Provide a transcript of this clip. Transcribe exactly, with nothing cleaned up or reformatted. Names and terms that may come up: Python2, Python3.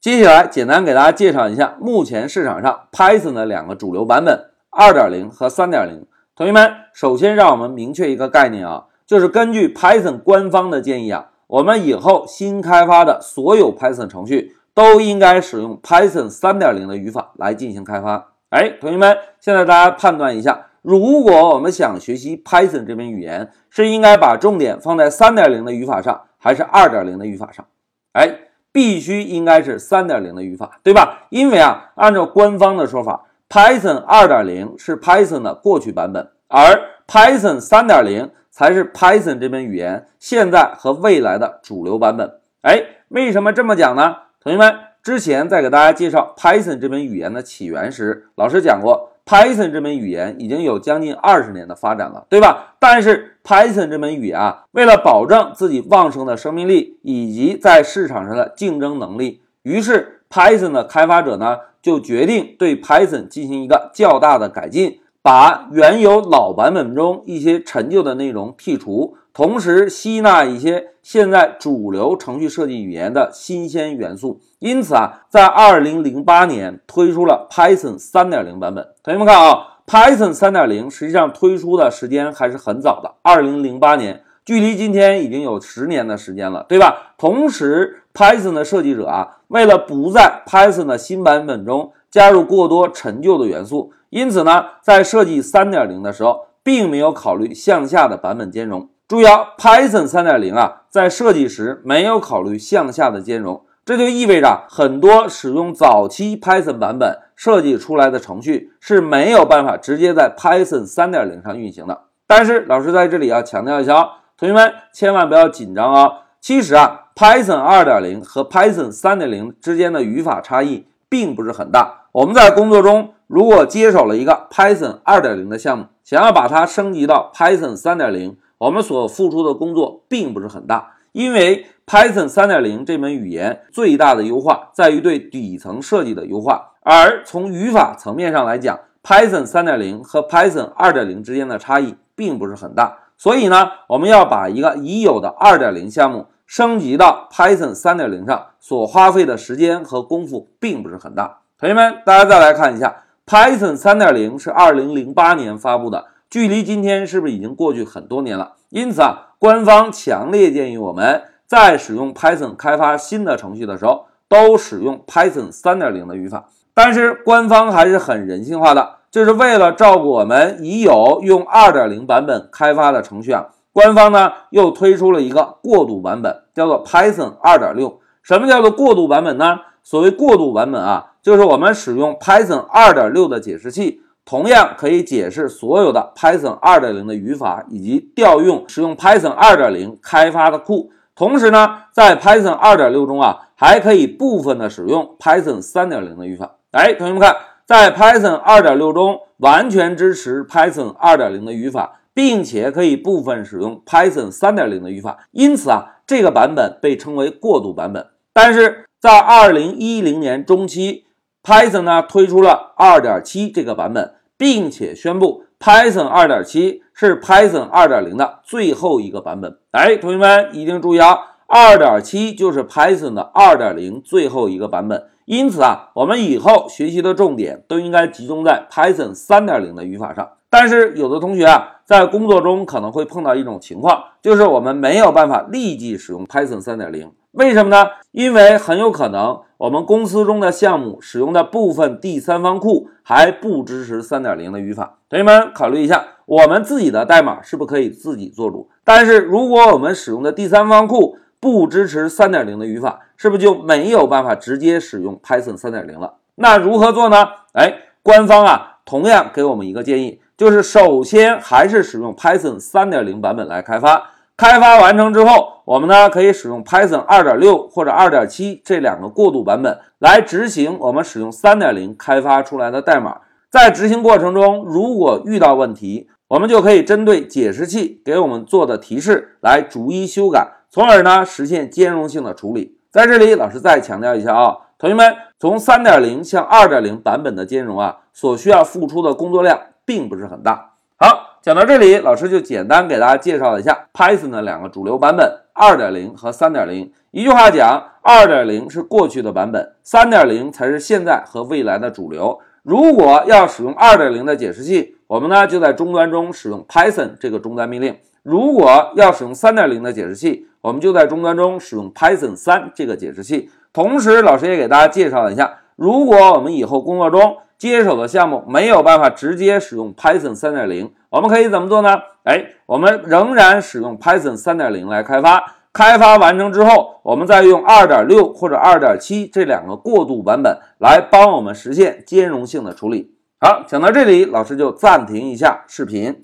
接下来简单给大家介绍一下目前市场上 Python 的两个主流版本 二点零 和 三点零。 同学们，首先让我们明确一个概念啊，就是根据 Python 官方的建议啊，我们以后新开发的所有 Python 程序都应该使用 Python 三点零 的语法来进行开发。哎，同学们，现在大家判断一下，如果我们想学习 Python 这门语言，是应该把重点放在 三点零 的语法上，还是 二点零 的语法上？哎，必须应该是 三点零 的语法，对吧？因为啊，按照官方的说法， Python 二点零 是 Python 的过去版本，而 Python 三点零 才是 Python 这门语言现在和未来的主流版本。哎，为什么这么讲呢？同学们，之前在给大家介绍 Python 这门语言的起源时，老师讲过 Python 这门语言已经有将近二十年的发展了，对吧？但是 Python 这门语言啊，为了保证自己旺盛的生命力以及在市场上的竞争能力，于是 Python 的开发者呢就决定对 Python 进行一个较大的改进，把原有老版本中一些陈旧的内容剔除，同时吸纳一些现在主流程序设计语言的新鲜元素。因此啊，在二零零八年推出了 Python 三点零 版本。同学们看啊， Python 三点零 实际上推出的时间还是很早的，二零零八年，距离今天已经有十年的时间了，对吧？同时 Python 的设计者啊，为了不在 Python 的新版本中加入过多陈旧的元素，因此呢，在设计 三点零 的时候并没有考虑向下的版本兼容。注意啊， Python 三点零 啊，在设计时没有考虑向下的兼容，这就意味着很多使用早期 Python 版本设计出来的程序是没有办法直接在 Python 三点零 上运行的。但是老师在这里要强调一下啊，同学们千万不要紧张啊，其实啊 Python 二点零 和 Python 三点零 之间的语法差异并不是很大。我们在工作中如果接手了一个 Python 二点零 的项目，想要把它升级到 Python 三点零， 我们所付出的工作并不是很大，因为 Python 三点零 这门语言最大的优化在于对底层设计的优化，而从语法层面上来讲， Python 三点零 和 Python 二点零 之间的差异并不是很大。所以呢，我们要把一个已有的 二点零 项目升级到 Python 三点零 上所花费的时间和功夫并不是很大。同学们，大家再来看一下 Python 三点零 是二零零八年发布的，距离今天是不是已经过去很多年了？因此啊，官方强烈建议我们在使用 Python 开发新的程序的时候都使用 Python 三点零 的语法。但是官方还是很人性化的，就是为了照顾我们已有用 二点零 版本开发的程序啊，官方呢又推出了一个过渡版本，叫做 Python 二点六。 什么叫做过渡版本呢？所谓过渡版本啊，就是我们使用 Python 二点六 的解释器，同样可以解释所有的 Python 二点零 的语法，以及调用使用 Python 二点零 开发的库。同时呢，在 Python 二点六 中啊，还可以部分的使用 Python 三点零 的语法。哎，同学们看，在 Python 二点六 中完全支持 Python 二点零 的语法，并且可以部分使用 Python 三点零 的语法。因此啊，这个版本被称为过渡版本。但是在二零一零年中期， Python 呢推出了 二点七 这个版本，并且宣布 Python 二点七 是 Python 二点零 的最后一个版本。哎，同学们一定注意啊， 二点七 就是 Python 的 二点零 最后一个版本。因此啊，我们以后学习的重点都应该集中在 Python 三点零 的语法上。但是有的同学啊，在工作中可能会碰到一种情况，就是我们没有办法立即使用 Python 三点零。为什么呢？因为很有可能我们公司中的项目使用的部分第三方库还不支持 三点零 的语法。同学们考虑一下，我们自己的代码是不是可以自己做主？但是如果我们使用的第三方库不支持 三点零 的语法，是不是就没有办法直接使用 Python 三点零 了？那如何做呢？哎，官方啊同样给我们一个建议，就是首先还是使用 Python 三点零 版本来开发。开发完成之后，我们呢可以使用 Python 二点六 或者 二点七 这两个过渡版本来执行我们使用 三点零 开发出来的代码。在执行过程中，如果遇到问题，我们就可以针对解释器给我们做的提示来逐一修改，从而呢实现兼容性的处理。在这里老师再强调一下啊，同学们，从 三点零 向 二点零 版本的兼容啊，所需要付出的工作量并不是很大。好，讲到这里，老师就简单给大家介绍了一下 Python 的两个主流版本 二点零 和 三点零。一句话讲， 二点零 是过去的版本， 三点零 才是现在和未来的主流。如果要使用 二点零 的解释器，我们呢就在终端中使用 Python 这个终端命令。如果要使用 三点零 的解释器，我们就在终端中使用 Python 三 这个解释器。同时，老师也给大家介绍了一下，如果我们以后工作中接手的项目没有办法直接使用 Python 三点零， 我们可以怎么做呢？哎，我们仍然使用 Python 三点零 来开发，开发完成之后，我们再用 二点六 或者 二点七 这两个过渡版本来帮我们实现兼容性的处理。好，讲到这里，老师就暂停一下视频。